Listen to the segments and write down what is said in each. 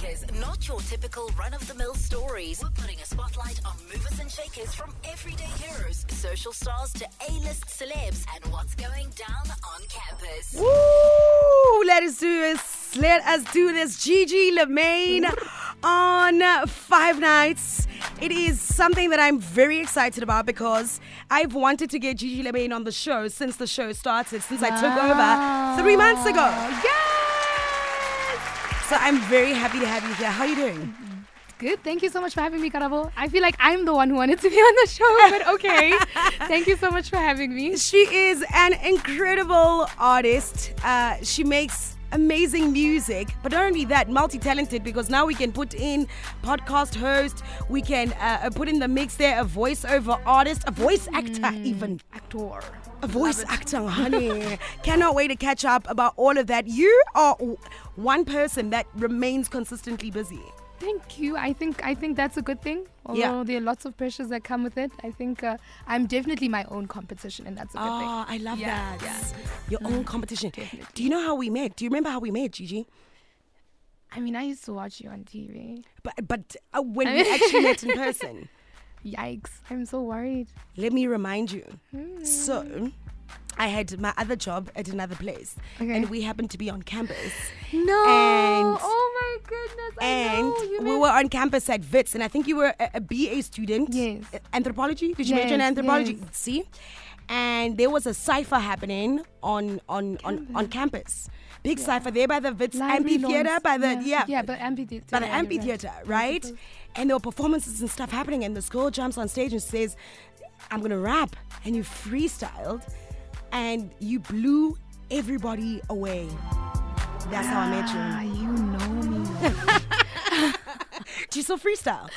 Shakers, not your typical run-of-the-mill stories. We're putting a spotlight on movers and shakers, from everyday heroes, social stars to A-list celebs, and what's going down on campus. Woo! Let us do this. Let us do this. Gigi Lamayne on Five Nights. It is something that I'm very excited about because I've wanted to get Gigi Lamayne on the show since the show started, since I took over 3 months ago. Yes! So I'm very happy to have you here. How are you doing? Good. Thank you so much for having me, Karabo. I feel like I'm the one who wanted to be on the show, but okay. Thank you so much for having me. She is an incredible artist. She makes amazing music, but not only that, multi-talented, because now we can put in podcast host, we can put in the mix there a voiceover artist, a voice actor, even actor, a voice actor, honey. Cannot wait to catch up about all of that. You are one person that remains consistently busy. Thank you. I think that's a good thing. Although there are lots of pressures that come with it. I think I'm definitely my own competition, and that's a good thing. Oh, I love that. Yeah. Your own competition. Definitely. Do you know how we met? Do you remember how we met, Gigi? I mean, I used to watch you on TV. But when we actually met in person. Yikes. I'm so worried. Let me remind you. So I had my other job at another place, and we happened to be on campus. No! And oh my goodness! We were on campus at WITS, and I think you were a BA student. Yes. Anthropology? Did you major in anthropology? Yes. See? And there was a cipher happening on campus. Big cipher there by the WITS amphitheater, by the amphitheater. By the amphitheater, right? And there were performances and stuff happening, and this girl jumps on stage and says, "I'm gonna rap," and you freestyled. And you blew everybody away. That's how I met you. You know me. Do you still freestyle?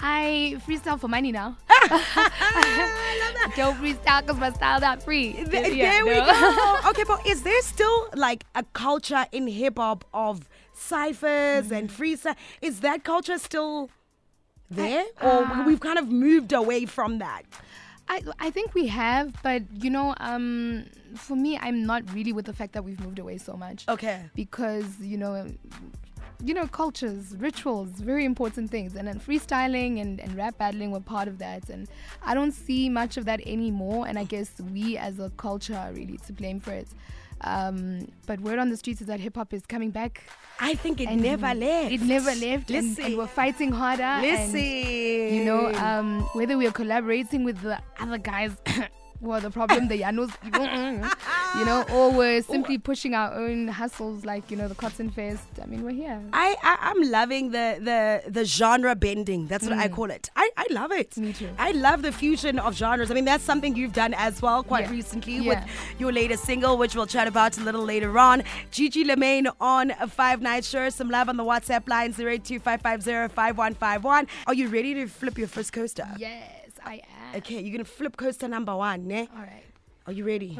I freestyle for money now. I love that. Don't freestyle because my style's not free. There we go. Okay, but is there still like a culture in hip-hop of ciphers and freestyle? Is that culture still there? Or we've kind of moved away from that? I think we have, but you know, for me, I'm not really with the fact that we've moved away so much. Okay. Because, you know, cultures, rituals, very important things. And then freestyling and rap battling were part of that. And I don't see much of that anymore. And I guess we as a culture are really to blame for it. But word on the streets is that hip-hop is coming back. I think it never left. It never left. And we're fighting harder. And, you know, whether we are collaborating with the other guys who are the problem, the Yanos, you know, or we're simply pushing our own hustles, like, you know, the Cotton Fest. I mean, we're here. I'm loving the genre bending. That's what I call it. I love it. Me too. I love the fusion of genres. I mean, that's something you've done as well quite recently with your latest single, which we'll chat about a little later on. Gigi Lamayne on a Five Night Show. Some love on the WhatsApp line, 08255505151. Are you ready to flip your first coaster? Yes, I am. Okay, you're going to flip coaster number one, eh? All right. Are you ready?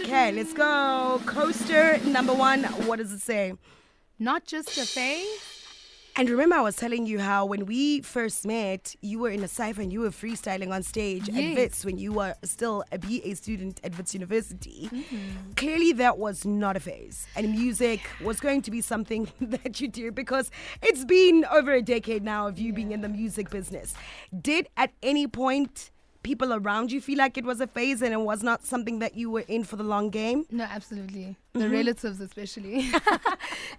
Okay, let's go. Coaster number one. What does it say? Not just a thing. And remember, I was telling you how when we first met, you were in a cypher and you were freestyling on stage at WITS when you were still a BA student at WITS University. Clearly, that was not a phase. And music was going to be something that you do because it's been over a decade now of you being in the music business. Did at any point people around you feel like it was a phase and it was not something that you were in for the long game? No, absolutely. The relatives especially.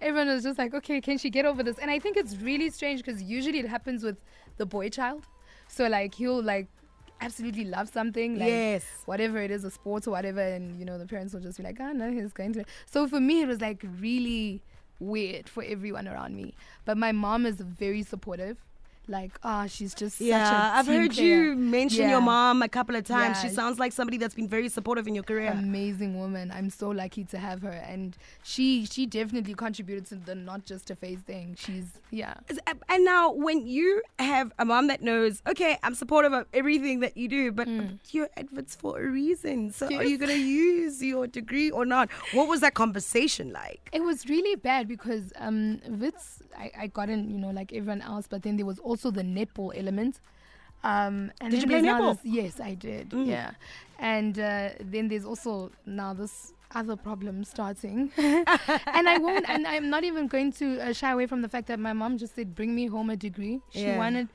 Everyone was just like, okay, can she get over this? And I think it's really strange because usually it happens with the boy child. So like he'll like absolutely love something, like whatever it is, a sport or whatever, and you know, the parents will just be like, oh no, he's going to. So for me, it was like really weird for everyone around me. But my mom is very supportive. Like, she's just such a team I've heard player. You mention your mom a couple of times. She sounds like somebody that's been very supportive in your career. Amazing woman. I'm so lucky to have her. And she definitely contributed to the not just a phase thing. And now when you have a mom that knows, okay, I'm supportive of everything that you do, but you're at WITS for a reason. So are you going to use your degree or not? What was that conversation like? It was really bad because WITS, I got in, you know, like everyone else, but then there was also the netball element. And did you play netball? Yes, I did. And then there's also now this other problems starting. And I won't, and I'm not even going to shy away from the fact that my mom just said, bring me home a degree. She wanted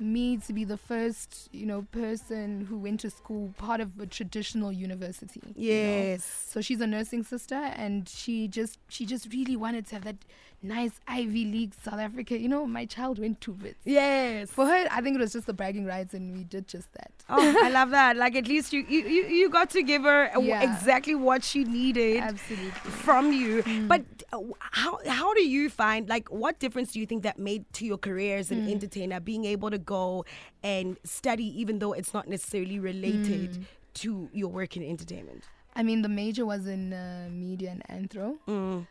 me to be the first, you know, person who went to school, part of a traditional university. Yes. You know? So she's a nursing sister, and she just really wanted to have that nice Ivy League South Africa. You know, my child went to WITS. Yes. For her, I think it was just the bragging rights, and we did just that. Oh, I love that. Like, at least you got to give her exactly what she needed. Absolutely. From you. Mm. But how do you find, like, what difference do you think that made to your career as an entertainer, being able to go and study even though it's not necessarily related to your work in entertainment? I mean, the major was in media and anthro.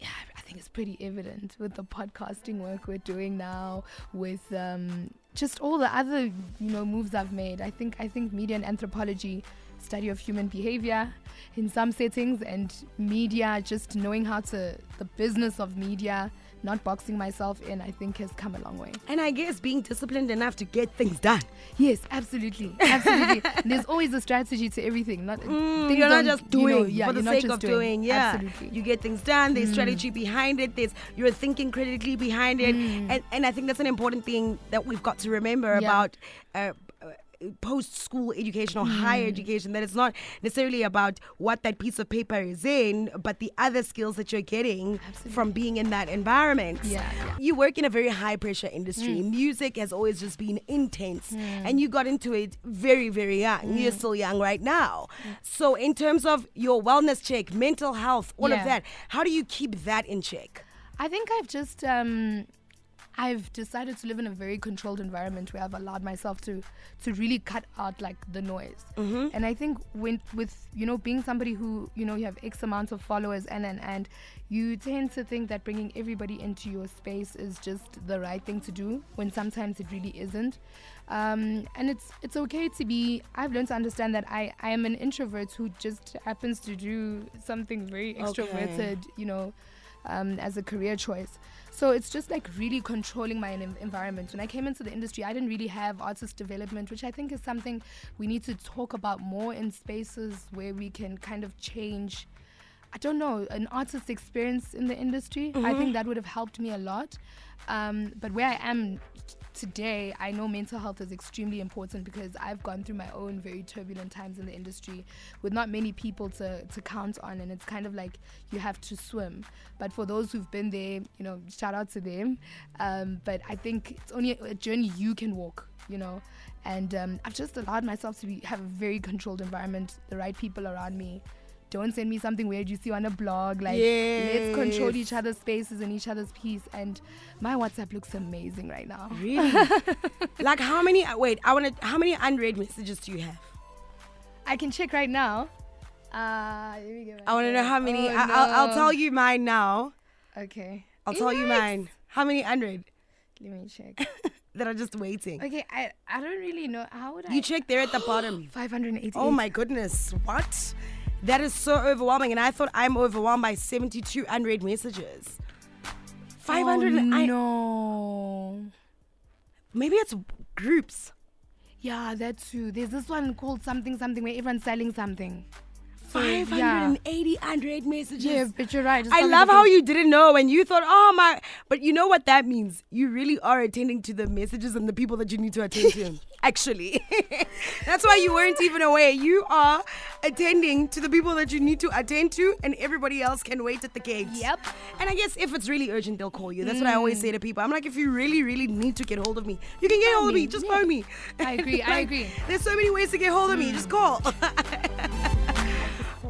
Yeah, I think it's pretty evident with the podcasting work we're doing now, with just all the other, you know, moves I've made. I think media and anthropology, study of human behavior in some settings, and media, just knowing how to, the business of media, not boxing myself in, I think has come a long way. And I guess being disciplined enough to get things done. Yes, absolutely. Absolutely. There's always a strategy to everything. You're not just doing, you know, for the sake of doing. Yeah. Absolutely. You get things done, there's strategy behind it, you're thinking critically behind it. And I think that's an important thing that we've got to remember about post-school education or higher education, that it's not necessarily about what that piece of paper is in, but the other skills that you're getting from being in that environment. Yeah. You work in a very high-pressure industry. Music has always just been intense, and you got into it very, very young. You're still young right now. So in terms of your wellness check, mental health, all of that, how do you keep that in check? I think I've decided to live in a very controlled environment where I've allowed myself to really cut out, like, the noise. And I think with, you know, being somebody who, you know, you have X amount of followers and you tend to think that bringing everybody into your space is just the right thing to do, when sometimes it really isn't. And it's okay to be, I've learned to understand that I am an introvert who just happens to do something very extroverted, you know, as a career choice. So it's just like really controlling my environment. When I came into the industry, I didn't really have artist development, which I think is something we need to talk about more in spaces where we can kind of change, I don't know, an artist experience in the industry. I think that would have helped me a lot. But where I am today, I know mental health is extremely important, because I've gone through my own very turbulent times in the industry with not many people to count on, and it's kind of like you have to swim. But for those who've been there, you know, shout out to them. But I think it's only a journey you can walk, you know. And I've just allowed myself to have a very controlled environment, the right people around me. Don't send me something weird you see on a blog. Like, let's control each other's spaces and each other's peace. And my WhatsApp looks amazing right now. Really? Like, how many? Wait, how many unread messages do you have? I can check right now. Let me get. I want to know how many. I'll tell you mine now. Okay. I'll tell you mine. How many unread? Let me check. That are just waiting. Okay, I don't really know. How would I? You check there at the bottom. 588. Oh my goodness! What? That is so overwhelming, and I thought I'm overwhelmed by 72 unread messages. 500. Oh, no. Maybe it's groups. Yeah, that too. There's this one called something where everyone's selling something. 580 unread messages. Yeah, but you're right. I love how you didn't know, and you thought, oh my. But you know what that means? You really are attending to the messages and the people that you need to attend to, actually. That's why you weren't even aware. You are attending to the people that you need to attend to, and everybody else can wait at the gate. Yep. And I guess if it's really urgent, they'll call you. That's what I always say to people. I'm like, if you really, really need to get hold of me, you can get hold of me. Just phone me. I agree. Like, I agree. There's so many ways to get hold of me. Just call.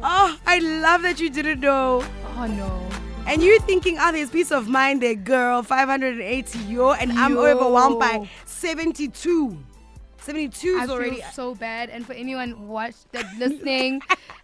Oh, I love that you didn't know. Oh, no. And you're thinking, oh, there's peace of mind there, girl. 580, yo. And I'm overwhelmed by 72. 72 is already. I feel so bad. And for anyone that's listening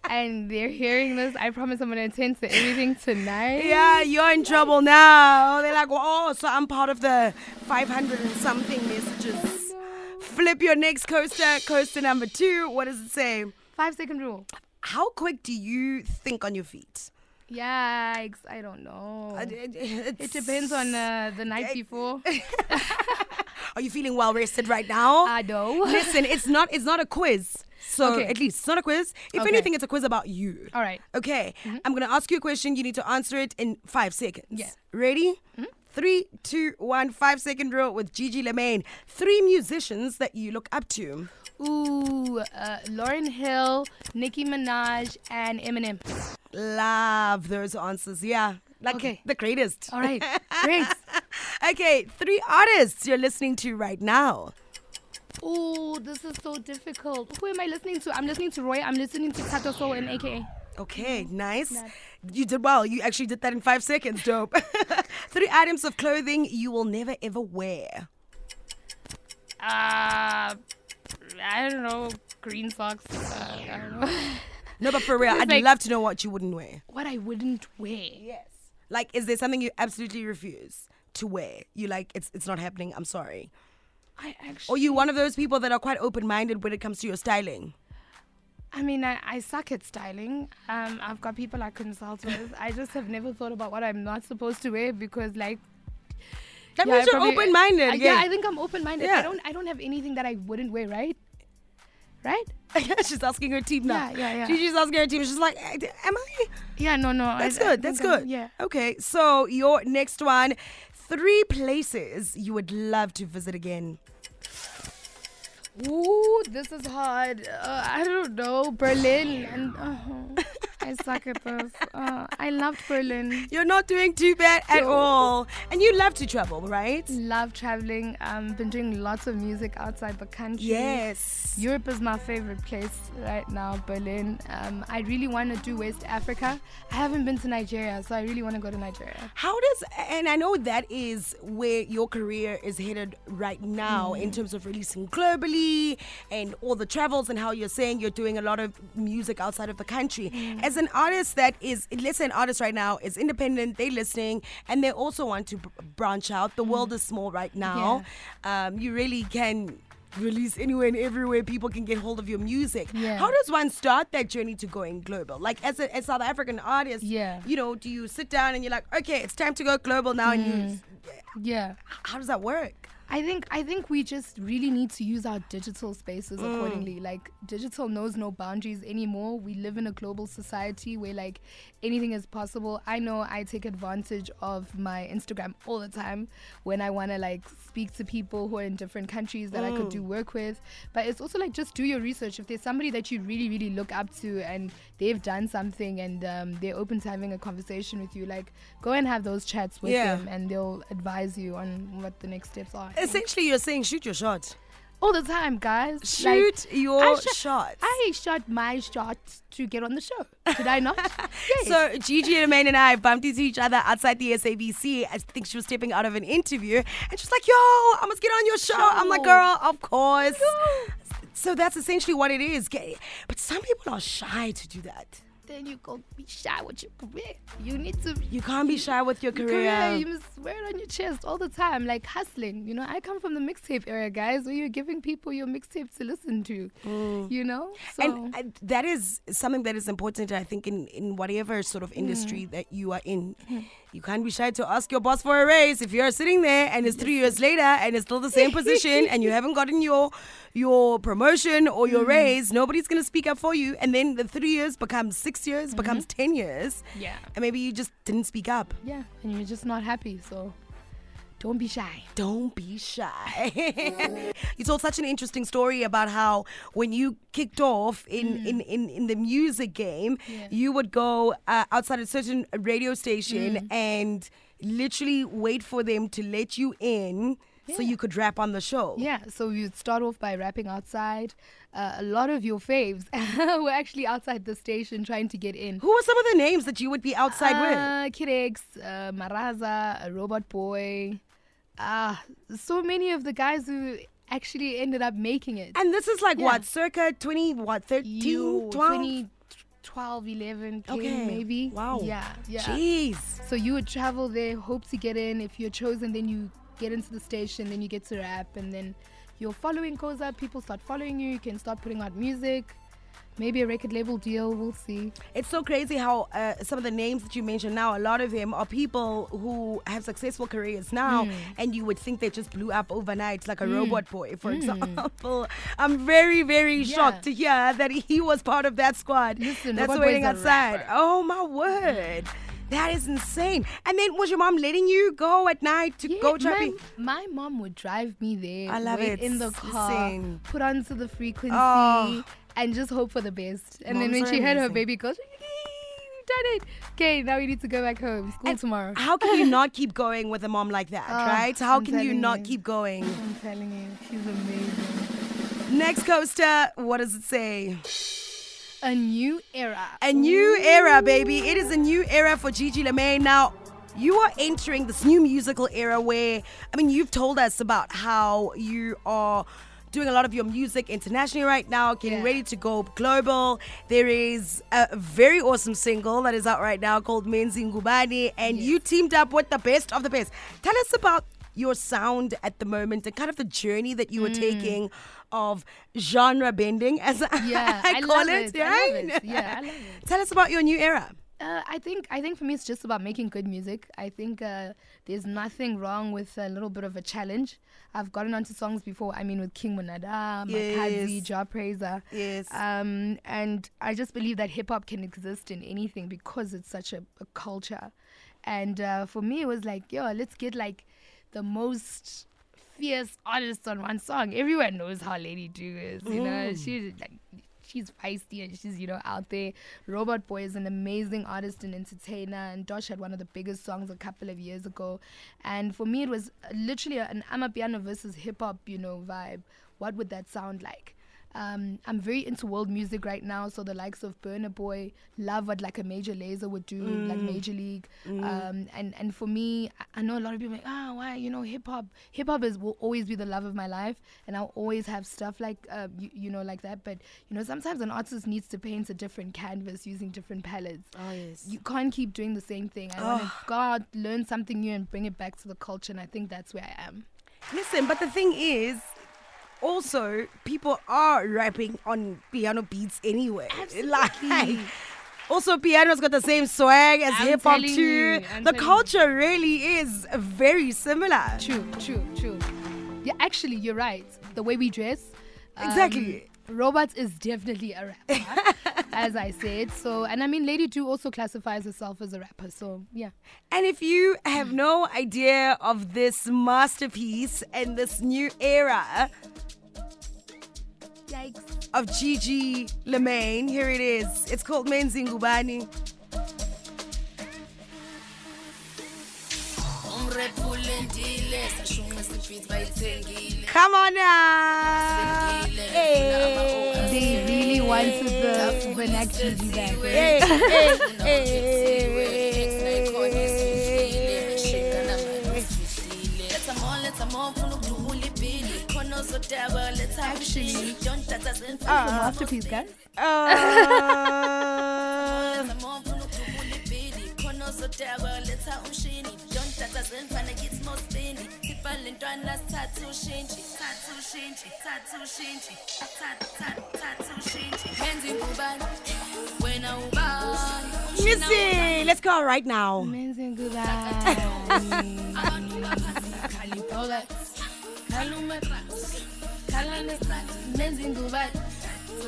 and they're hearing this, I promise I'm going to attend to everything tonight. Yeah, you're in trouble now. They're like, oh, so I'm part of the 500 and something messages. Oh, no. Flip your next coaster. Coaster number 2. What does it say? 5-second rule. How quick do you think on your feet? Yikes, I don't know. It depends on the night before. Are you feeling well rested right now? I do. Listen, it's not a quiz. So at least it's not a quiz. If anything, it's a quiz about you. All right. Okay. Mm-hmm. I'm going to ask you a question. You need to answer it in 5 seconds. Yeah. Ready? Mm-hmm. 3, 2, 1, 5 second drill with Gigi Lamayne. 3 musicians that you look up to. Ooh, Lauryn Hill, Nicki Minaj, and Eminem. Love those answers. Yeah. Like the greatest. All right. Great. Okay. 3 artists you're listening to right now. Oh, this is so difficult. Who am I listening to? I'm listening to Roy. I'm listening to Katosol and AKA. Okay, nice. You did well. You actually did that in 5 seconds. Dope. 3 items of clothing you will never ever wear. I don't know. Green socks. I don't know. No, but for real, I'd love to know what you wouldn't wear. What I wouldn't wear? Yes. Like, is there something you absolutely refuse to wear? You like, it's not happening. I'm sorry. I actually... Or you one of those people that are quite open-minded when it comes to your styling? I mean, I suck at styling. I've got people I consult with. I just have never thought about what I'm not supposed to wear because, like... That means you're open-minded. Yeah, I think I'm open-minded. Yeah. I don't have anything that I wouldn't wear, right? Right? She's asking her team now. Yeah. She's asking her team. She's like, am I? Yeah, no. That's good. Yeah. Okay, so your next one... 3 places you would love to visit again. Ooh, this is hard. I don't know. Berlin. And I suck at this. I loved Berlin. You're not doing too bad at all. And you love to travel, right? Love traveling. Been doing lots of music outside the country. Yes. Europe is my favorite place right now, Berlin. I really want to do West Africa. I haven't been to Nigeria, so I really want to go to Nigeria. And I know that is where your career is headed right now in terms of releasing globally and all the travels and how you're saying you're doing a lot of music outside of the country. As an artist that is, let's say an artist right now is independent, they're listening, and they also want to branch out. The world is small right now. Yeah. You really can release anywhere and everywhere. People can get hold of your music. Yeah. How does one start that journey to going global? Like as a South African artist, you know, do you sit down and you're like, okay, it's time to go global now? And how does that work? I think we just really need to use our digital spaces accordingly. Like, digital knows no boundaries anymore. We live in a global society where, like, anything is possible. I know I take advantage of my Instagram all the time when I want to, like, speak to people who are in different countries that I could do work with. But it's also, like, just do your research. If there's somebody that you really, really look up to and they've done something and they're open to having a conversation with you, like, go and have those chats with them and they'll advise you on what the next steps are. Essentially, you're saying shoot your shot. All the time, guys. Shoot your shot. I shot my shot to get on the show. Did I not? Yes. So Gigi Lamayne and I bumped into each other outside the SABC. I think she was stepping out of an interview. And she was like, yo, I must get on your show. I'm like, girl, of course. No. So that's essentially what it is. But some people are shy to do that. Then you go be shy with your career. You can't be shy with your career. You must wear it on your chest all the time, like hustling. You know, I come from the mixtape era, guys, where you're giving people your mixtapes to listen to. You know, so. And that is something that is important, I think, in whatever sort of industry that you are in. You can't be shy to ask your boss for a raise if you're sitting there and it's 3 years later and it's still the same position and you haven't gotten your promotion or your raise. Nobody's gonna speak up for you, and then the 3 years becomes 6 years. Becomes 10 years. Yeah. And maybe you just didn't speak up. Yeah. And you're just not happy. So don't be shy. Don't be shy. You told such an interesting story about how when you kicked off in the music game, you would go outside a certain radio station and literally wait for them to let you in. Yeah. So you could rap on the show. Yeah, so you'd start off by rapping outside. A lot of your faves were actually outside the station trying to get in. Who were some of the names that you would be outside with? Kid X, Maraza, Robot Boy. So many of the guys who actually ended up making it. And this is like what, circa 12, 11, 10 maybe. Wow. Yeah. Jeez. So you would travel there, hope to get in. If you're chosen, then you get into the station, then you get to rap, and then your following goes up, people start following you can start putting out music. Maybe a record label deal, we'll see. It's so crazy how some of the names that you mentioned now, a lot of them are people who have successful careers now, and you would think they just blew up overnight, like a Robot Boy, for example. I'm very, very shocked to hear that he was part of that squad. Listen, that's waiting outside. Oh, my word. That is insane. And then was your mom letting you go at night to go trapping? My mom would drive me there. I love it. In the car, insane. Put on to the frequency. Oh. And just hope for the best. And Moms then when she had her baby girl, she was like, "Yay, we've done it. Okay, now we need to go back home. School and tomorrow." How can you not keep going with a mom like that, right? How can you not keep going? I'm telling you, she's amazing. Next coaster, what does it say? A new era. A new era, baby. It is a new era for Gigi Lamayne. Now, you are entering this new musical era where, I mean, you've told us about how you are doing a lot of your music internationally right now, getting ready to go global. There is a very awesome single that is out right now called Menzingubani, and you teamed up with the best of the best. Tell us about your sound at the moment and kind of the journey that you were taking of genre bending, as I call it. I love it. Tell us about your new era. I think for me it's just about making good music. I think there's nothing wrong with a little bit of a challenge. I've gotten onto songs before, I mean, with King Monada, Kazi, Jaw Praiser. Yes. And I just believe that hip-hop can exist in anything because it's such a culture. And for me it was like, yo, let's get like the most fierce artists on one song. Everyone knows how Lady Du is, you know. She's like, she's feisty and she's, you know, out there. Robot Boy is an amazing artist and entertainer, and Dosh had one of the biggest songs a couple of years ago. And for me, it was literally an Amapiano versus hip-hop, you know, vibe. What would that sound like? I'm very into world music right now, so the likes of Burna Boy, love what like a Major Lazer would do, like Major League. And for me, I know a lot of people are like, why, you know, hip-hop. Hip-hop will always be the love of my life, and I'll always have stuff like, you know, like that. But, you know, sometimes an artist needs to paint a different canvas using different palettes. Oh, yes. You can't keep doing the same thing. I want to go out, learn something new, and bring it back to the culture, and I think that's where I am. Listen, but the thing is, also, people are rapping on piano beats anyway. Absolutely. Like, also, piano's got the same swag as hip-hop too. The culture really is very similar. True. Yeah, actually, you're right. The way we dress. Exactly. Robots is definitely a rapper, as I said. So, and I mean, Lady Du also classifies herself as a rapper. So, yeah. And if you have no idea of this masterpiece and this new era of Gigi Lamayne, here it is. It's called Menzingubani. Come on now. Hey. They really wanted the vernac Gigi back. Actually, it's a masterpiece, guys. Music, let's go right now.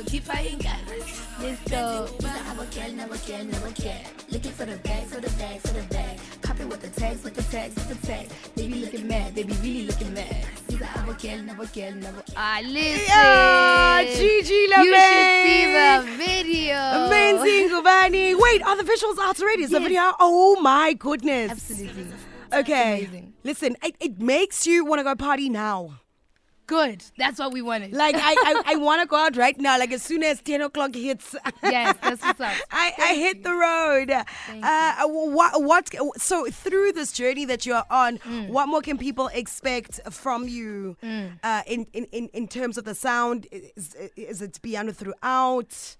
So keep fighting, guys. Let's go. Never care. Looking for the bag, for the bag. Copy with the tags, with the tags. They be looking mad, they be really looking mad. Never care. Ah, listen. Yeah, Gigi Lamayne. You should see the video. Menzingubani. Wait, are the visuals out already? Is the video out? Oh my goodness. Absolutely. Okay. Listen, it makes you want to go party now. Good. That's what we wanted. Like, I want to go out right now. Like, as soon as 10 o'clock hits. Yes, that's what's up. I hit the road. So, through this journey that you are on, what more can people expect from you in terms of the sound? Is it piano throughout?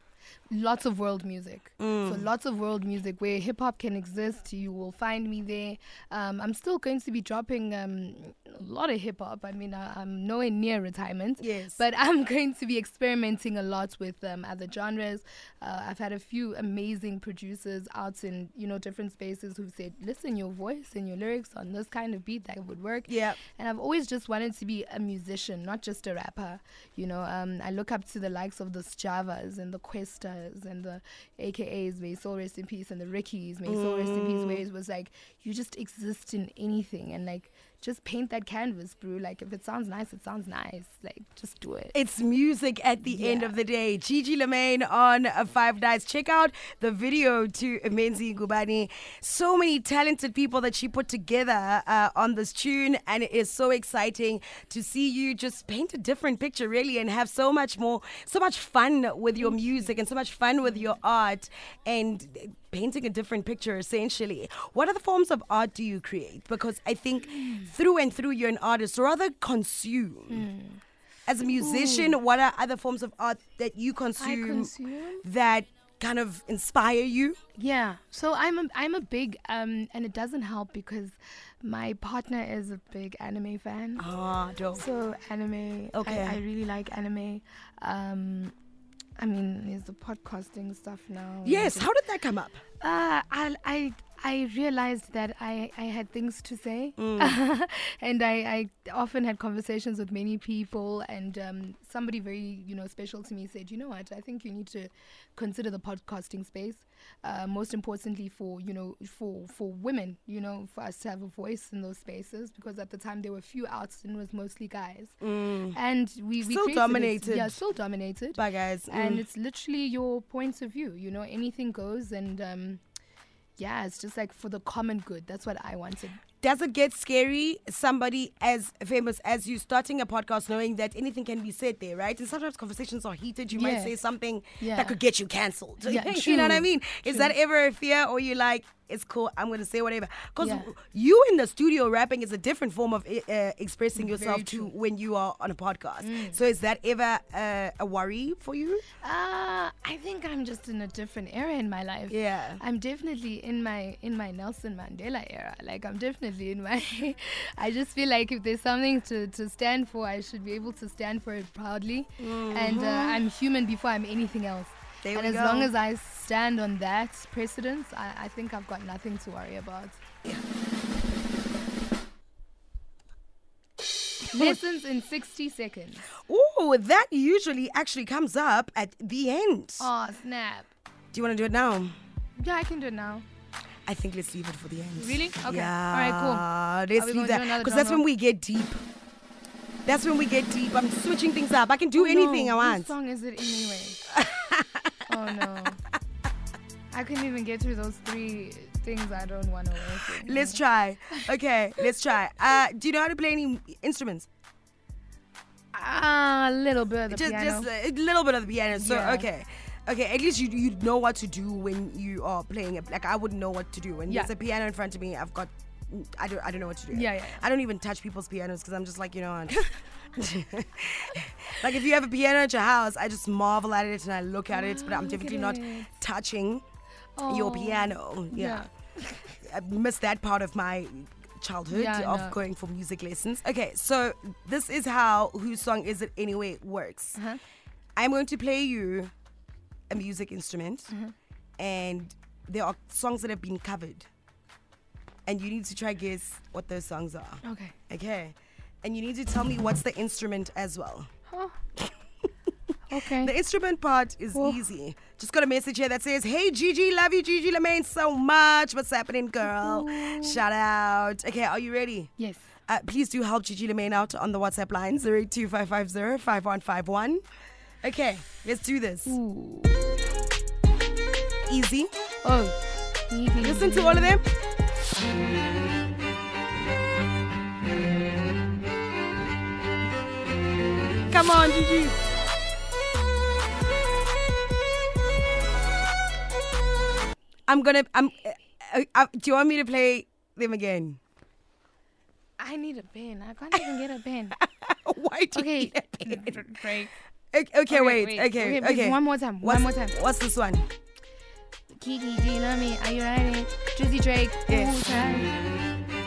lots of world music. So lots of world music where hip hop can exist. You will find me there. I'm still going to be dropping a lot of hip hop. I mean, I'm nowhere near retirement. Yes. But I'm going to be experimenting a lot with other genres. I've had a few amazing producers out in, you know, different spaces who've said, listen, your voice and your lyrics on this kind of beat, that would work. Yeah. And I've always just wanted to be a musician, not just a rapper. You know, I look up to the likes of the Javas and the Questa and the AKAs, may soul rest in peace, and the Rickies, may soul rest in peace, where it was like, you just exist in anything, and like, just paint that canvas, bro. Like, if it sounds nice, it sounds nice. Like, just do it. It's music at the end of the day. Gigi Lamayne on Five Nights. Check out the video to Menzingubani. So many talented people that she put together on this tune, and it is so exciting to see you just paint a different picture, really, and have so much more, so much fun with your music and so much fun with your art, and painting a different picture, essentially. What other forms of art do you create? Because I think through and through you're an artist, or rather consume. As a musician, what are other forms of art that you consume that kind of inspire you? Yeah, so I'm a big, and it doesn't help because my partner is a big anime fan. Ah, dope. So anime, okay. I really like anime. I mean, there's the podcasting stuff now. Yes, how did that come up? I realized that I had things to say. And I often had conversations with many people, and somebody very, you know, special to me said, you know what, I think you need to consider the podcasting space, most importantly for, you know, for women, you know, for us to have a voice in those spaces, because at the time there were few outs and it was mostly guys. And we still dominated. Yeah, still dominated by guys. And it's literally your points of view, you know, anything goes, and yeah, it's just like for the common good. That's what I wanted. Does it get scary, somebody as famous as you starting a podcast, knowing that anything can be said there, right? And sometimes conversations are heated. You might say something that could get you cancelled. Yeah, you know what I mean? True. Is that ever a fear, or you're like, it's cool, I'm going to say whatever? Because you in the studio rapping is a different form of expressing yourself to when you are on a podcast. So is that ever a worry for you? I think I'm just in a different era in my life. Yeah. I'm definitely in my Nelson Mandela era. Like, I'm definitely in my I just feel like if there's something to stand for, I should be able to stand for it proudly. And I'm human before I'm anything else. There and as long as I stand on that precedence, I think I've got nothing to worry about. Lessons in 60 seconds. Oh, that usually actually comes up at the end. Oh, snap. Do you want to do it now? Yeah, I can do it now. I think let's leave it for the end. Really? Okay. Yeah. All right, cool. Let's leave that. Because that's when we get deep. That's when we get deep. I'm switching things up. I can do anything I want. What song is it anyway? Oh, no. I couldn't even get through those three things I don't want to work with. Let's try. Okay, let's try. Do you know how to play any instruments? A little bit of the piano. Just a little bit of the piano. So, okay. Okay, at least you know what to do when you are playing it. Like, I wouldn't know what to do. When there's a piano in front of me, I don't know what to do. Yeah. I don't even touch people's pianos because I'm just like, you know. Like, if you have a piano at your house, I just marvel at it and I look at it, but I'm definitely not touching your piano. Yeah. I missed that part of my childhood going for music lessons. Okay, so this is how Whose Song Is It Anyway works. I'm going to play you a music instrument, and there are songs that have been covered, and you need to try guess what those songs are. Okay, and you need to tell me what's the instrument as well. Okay. The instrument part is easy. Just got a message here that says, "Hey Gigi, love you Gigi Lamayne so much. What's happening, girl? Shout out." Okay, are you ready? Yes. Please do help Gigi Lamayne out on the WhatsApp line 08255051151. Okay, let's do this. Ooh. Easy. Easy. Listen to all of them. Come on, Gigi. Do you want me to play them again? I need a pen. I can't even get a pen. Why do you need a pen? Break. Okay, wait. One more time. What's this one? Kiki, do you love me? Are you ready? Juicy Drake. Yes.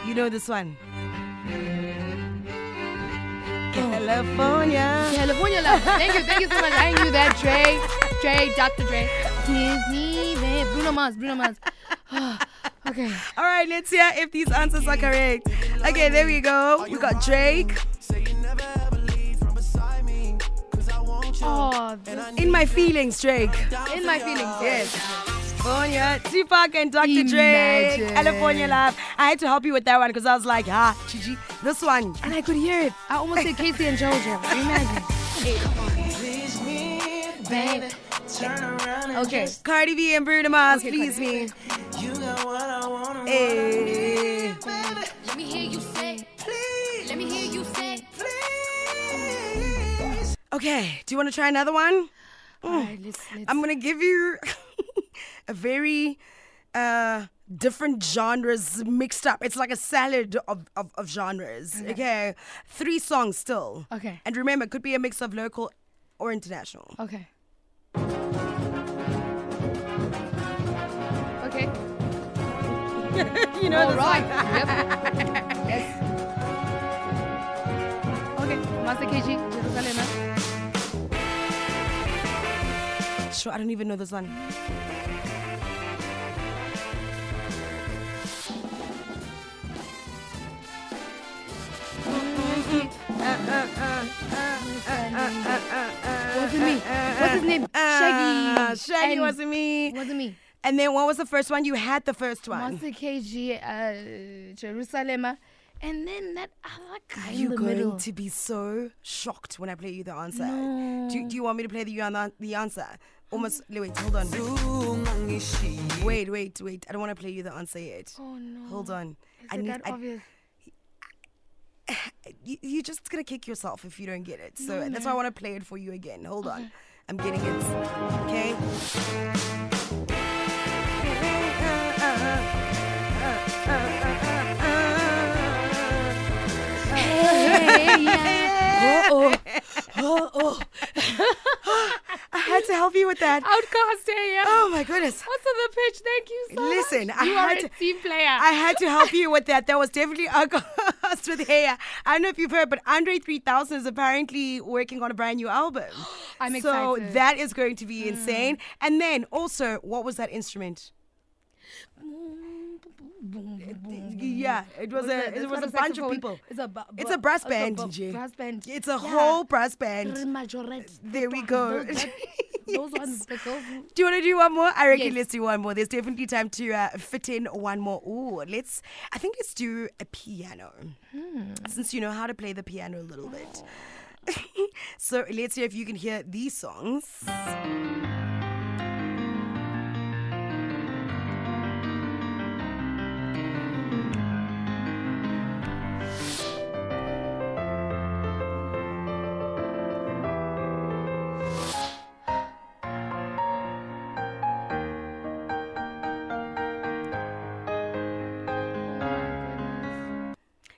You know this one. California love. Thank you so much. I knew that. Dre, Dr. Dre. Disney, babe. Bruno Mars. Okay. All right, let's hear if these answers are correct. Okay, there we go. We got Drake. Oh, In My Feelings, Drake. In My Feelings, yes. California, Tupac and Dr. Dre. California Love. I had to help you with that one because I was like, Gigi, this one. And I could hear it. I almost said Casey and JoJo. Imagine. Please me, baby. Turn around. Okay. Cardi B and Bruno Mars, please me. You know what I want to do. Let me hear you say, please. Let me hear you say, please. Okay. Do you want to try another one? All right, let's. I'm going to give you a very different genres mixed up. It's like a salad of genres. Okay. Okay. 3 songs still. Okay. And remember, it could be a mix of local or international. Okay. Okay. You know the right. Yep. Yes. Okay. Master KG, Jerusalem. Sure, I don't even know this one. What's his name? Shaggy wasn't me. And then what was the first one? You had the first one. Master KG, Jerusalem. And then that other guy in the middle. You're going to be so shocked when I play you the answer. No. Do you want me to play the answer? Almost, wait, hold on. Wait. I don't want to play you the answer yet. Oh, no. Hold on. Is it that obvious? You're just going to kick yourself if you don't get it. So that's why I want to play it for you again. Hold on. I'm getting it. Okay? Yeah. I had to help you with that. Outkast, yeah. Oh my goodness. What's on the pitch? Thank you so much. Listen, I had to help you with that. That was definitely Outkast with Aya. I don't know if you've heard, but Andre 3000 is apparently working on a brand new album. I'm excited. So that is going to be insane. And then also, what was that instrument? Yeah, it was a bunch of people. It's a brass band, DJ. It's a whole brass band. There we go. Those ones. Do you want to do one more? I reckon let's do one more. There's definitely time to fit in one more. Ooh, I think let's do a piano. Since you know how to play the piano a little bit. So let's see if you can hear these songs.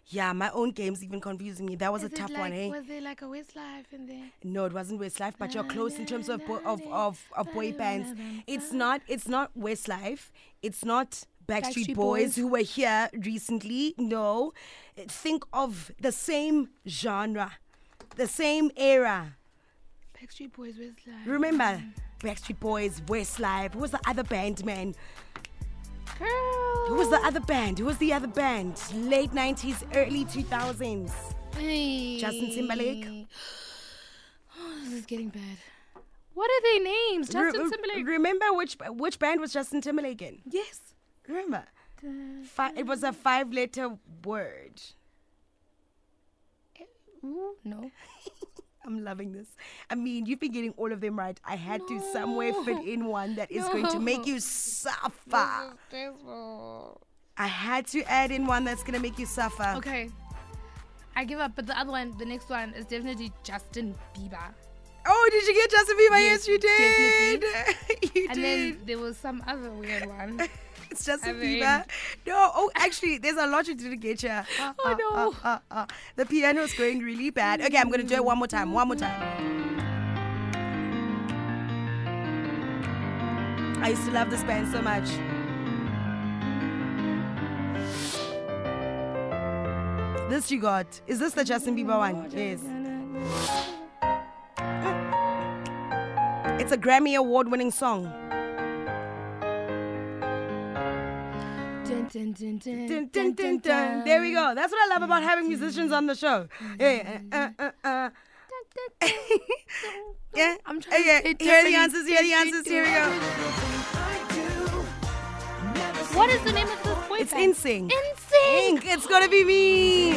Yeah, my own game's even confusing me. That was a tough one, eh? Was there like a Westlife in there? No, it wasn't Westlife, but you're close in terms of boy bands. It's not Westlife. It's not Backstreet Boys who were here recently. No. Think of the same genre, the same era. Backstreet Boys, Westlife. Remember, Backstreet Boys, Westlife. Who was the other band, man? Girl. Who was the other band? Late 90s, early 2000s. Hey. Justin Timberlake. Oh, this is getting bad. What are their names? Justin Timberlake. Remember which band was Justin Timberlake in? Yes. Remember? It was a 5-letter word. No. I'm loving this. I mean, you've been getting all of them right. I had to somewhere fit in one that is going to make you suffer. I had to add in one that's going to make you suffer. Okay. I give up, but the next one, is definitely Justin Bieber. Oh, did you get Justin Bieber? Yes, you did. Definitely. And then there was some other weird one. It's Justin Bieber. No, actually, there's a lot you didn't get here. The piano's going really bad. Okay, I'm going to do it one more time. I used to love this band so much. This you got. Is this the Justin Bieber one? Yes. It's a Grammy Award-winning song. Dun, dun, dun, dun, dun, dun, dun, dun. There we go. That's what I love about having musicians on the show. Yeah. Yeah. I'm trying to hear the answers. Hear the answers. Here we go. What is the name of this boy? It's NSYNC. NSYNC. It's gonna be me.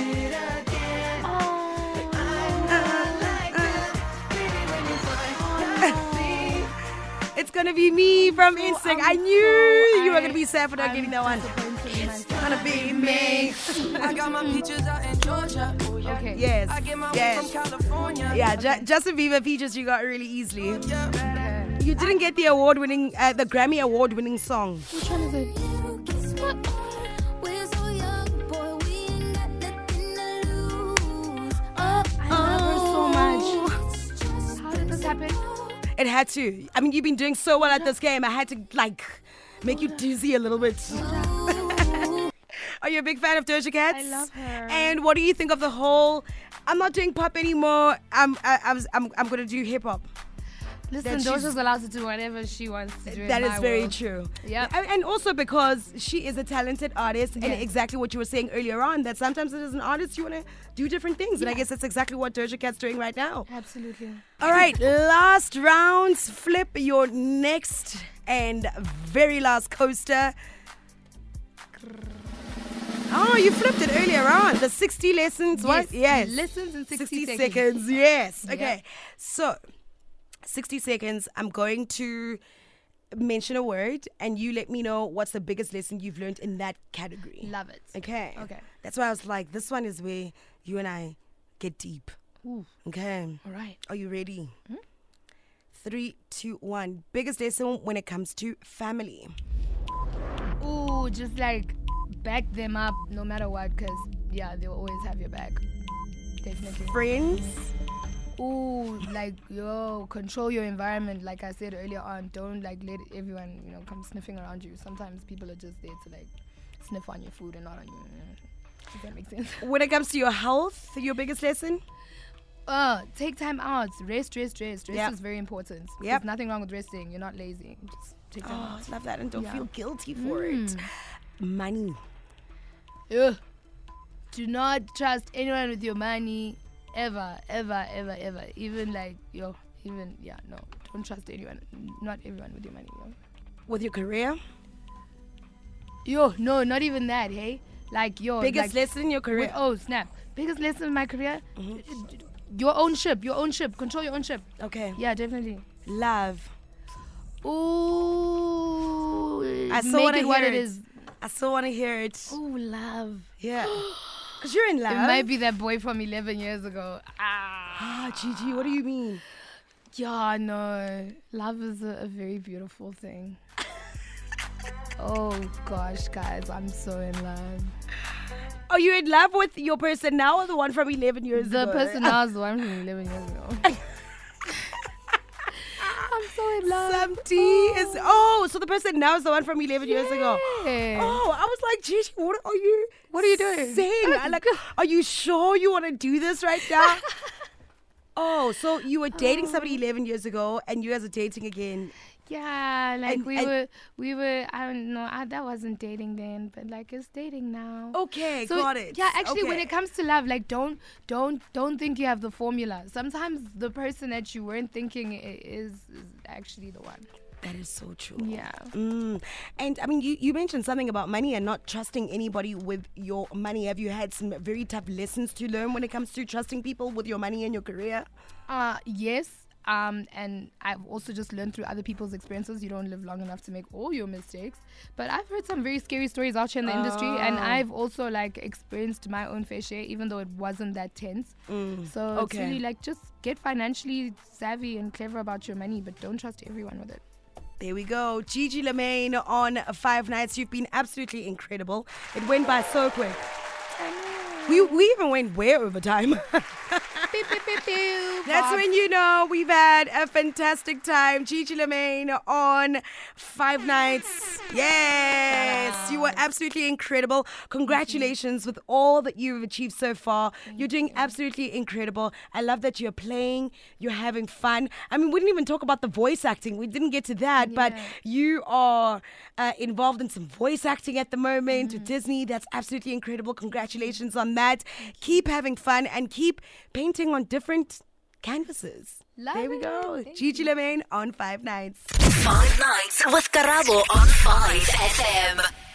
It's gonna be me from NSYNC. I knew you were gonna be sad for not getting that one. It's gonna be me. I got my peaches out in Georgia. Okay. Yes. I get my yes. From California. Yeah. Justin Bieber peaches you got really easily. You didn't get the award-winning, the Grammy award-winning song. Which one is it? I love her so much. How did this happen? It had to. I mean, you've been doing so well at this game. I had to, like, make you dizzy a little bit. Are you a big fan of Doja Cat? I love her. And what do you think of the whole, I'm not doing pop anymore, I'm going to do hip-hop? Listen, Doja's allowed to do whatever she wants to do. That is very true. Yep. And also because she is a talented artist, yes. And exactly what you were saying earlier on, that sometimes as an artist you want to do different things. Yeah. And I guess that's exactly what Doja Cat's doing right now. Absolutely. All right, last round. Flip your next and very last coaster. Oh, you flipped it earlier on. The 60 lessons. Yes. What? Yes. Lessons in 60 seconds. Yes. Okay. Yep. So... 60 seconds, I'm going to mention a word and you let me know what's the biggest lesson you've learned in that category. Love it. Okay. Okay. That's why I was like, this one is where you and I get deep. Ooh. Okay. All right. Are you ready? Mm-hmm. 3, 2, 1. Biggest lesson when it comes to family. Ooh, just like back them up no matter what, because, yeah, they'll always have your back. Definitely. Friends. Ooh, like, yo, control your environment. Like I said earlier on, don't, like, let everyone, you know, come sniffing around you. Sometimes people are just there to, like, sniff on your food and not on you. Does that make sense? When it comes to your health, your biggest lesson? Take time out. Rest. Rest is very important. Yep. There's nothing wrong with resting. You're not lazy. Just take time out. I love that. And don't feel guilty for it. Money. Ugh. Do not trust anyone with your money. Ever. Even like, no. Don't trust anyone. Not everyone with your money, yo. With your career? Yo, no, not even that, hey? Like, yo. Biggest lesson in your career? Biggest lesson in my career? Mm-hmm. Your own ship. Control your own ship. Okay. Yeah, definitely. Love. Ooh. I still want to hear what it is. I still want to hear it. Ooh, love. Yeah. Because you're in love. It might be that boy from 11 years ago. Ah, Gigi, what do you mean? Yeah, no. Love is a very beautiful thing. Oh, gosh, guys. I'm so in love. Are you in love with your person now or the one from 11 years ago? The person now is the one from 11 years ago. I'm so in love. Some tea is... Oh, so the person now is the one from 11 years ago. Oh, I was like, Gigi, what are you doing? Saying? I'm like, are you sure you want to do this right now? Oh, so you were dating somebody 11 years ago and you guys are dating again. Yeah, like we were. I don't know. That wasn't dating then, but like it's dating now. Okay, so got it. Yeah, actually, when it comes to love, like don't think you have the formula. Sometimes the person that you weren't thinking is actually the one. That is so true. Yeah. And I mean, you mentioned something about money and not trusting anybody with your money. Have you had some very tough lessons to learn when it comes to trusting people with your money and your career? Yes. And I've also just learned through other people's experiences. You don't live long enough to make all your mistakes. But I've heard some very scary stories out here in the industry. And I've also, like, experienced my own fair share, even though it wasn't that tense. So it's really, like, just get financially savvy and clever about your money, but don't trust everyone with it. There we go. Gigi Lamayne on Five Nights. You've been absolutely incredible. It went by so quick. I know. We even went way over time. Beep, beep, beep. do. That's when you know we've had a fantastic time. Gigi Lamayne on Five Nights. Yes, you were absolutely incredible. Congratulations with all that you've achieved so far. You're doing absolutely incredible. I love that you're playing, you're having fun. I mean, we didn't even talk about the voice acting. We didn't get to that, but you are involved in some voice acting at the moment with Disney. That's absolutely incredible. Congratulations on that. Keep having fun and keep painting on different canvases. There we go. Gigi Lamayne on Five Nights. Five Nights with Karabo on 5 FM.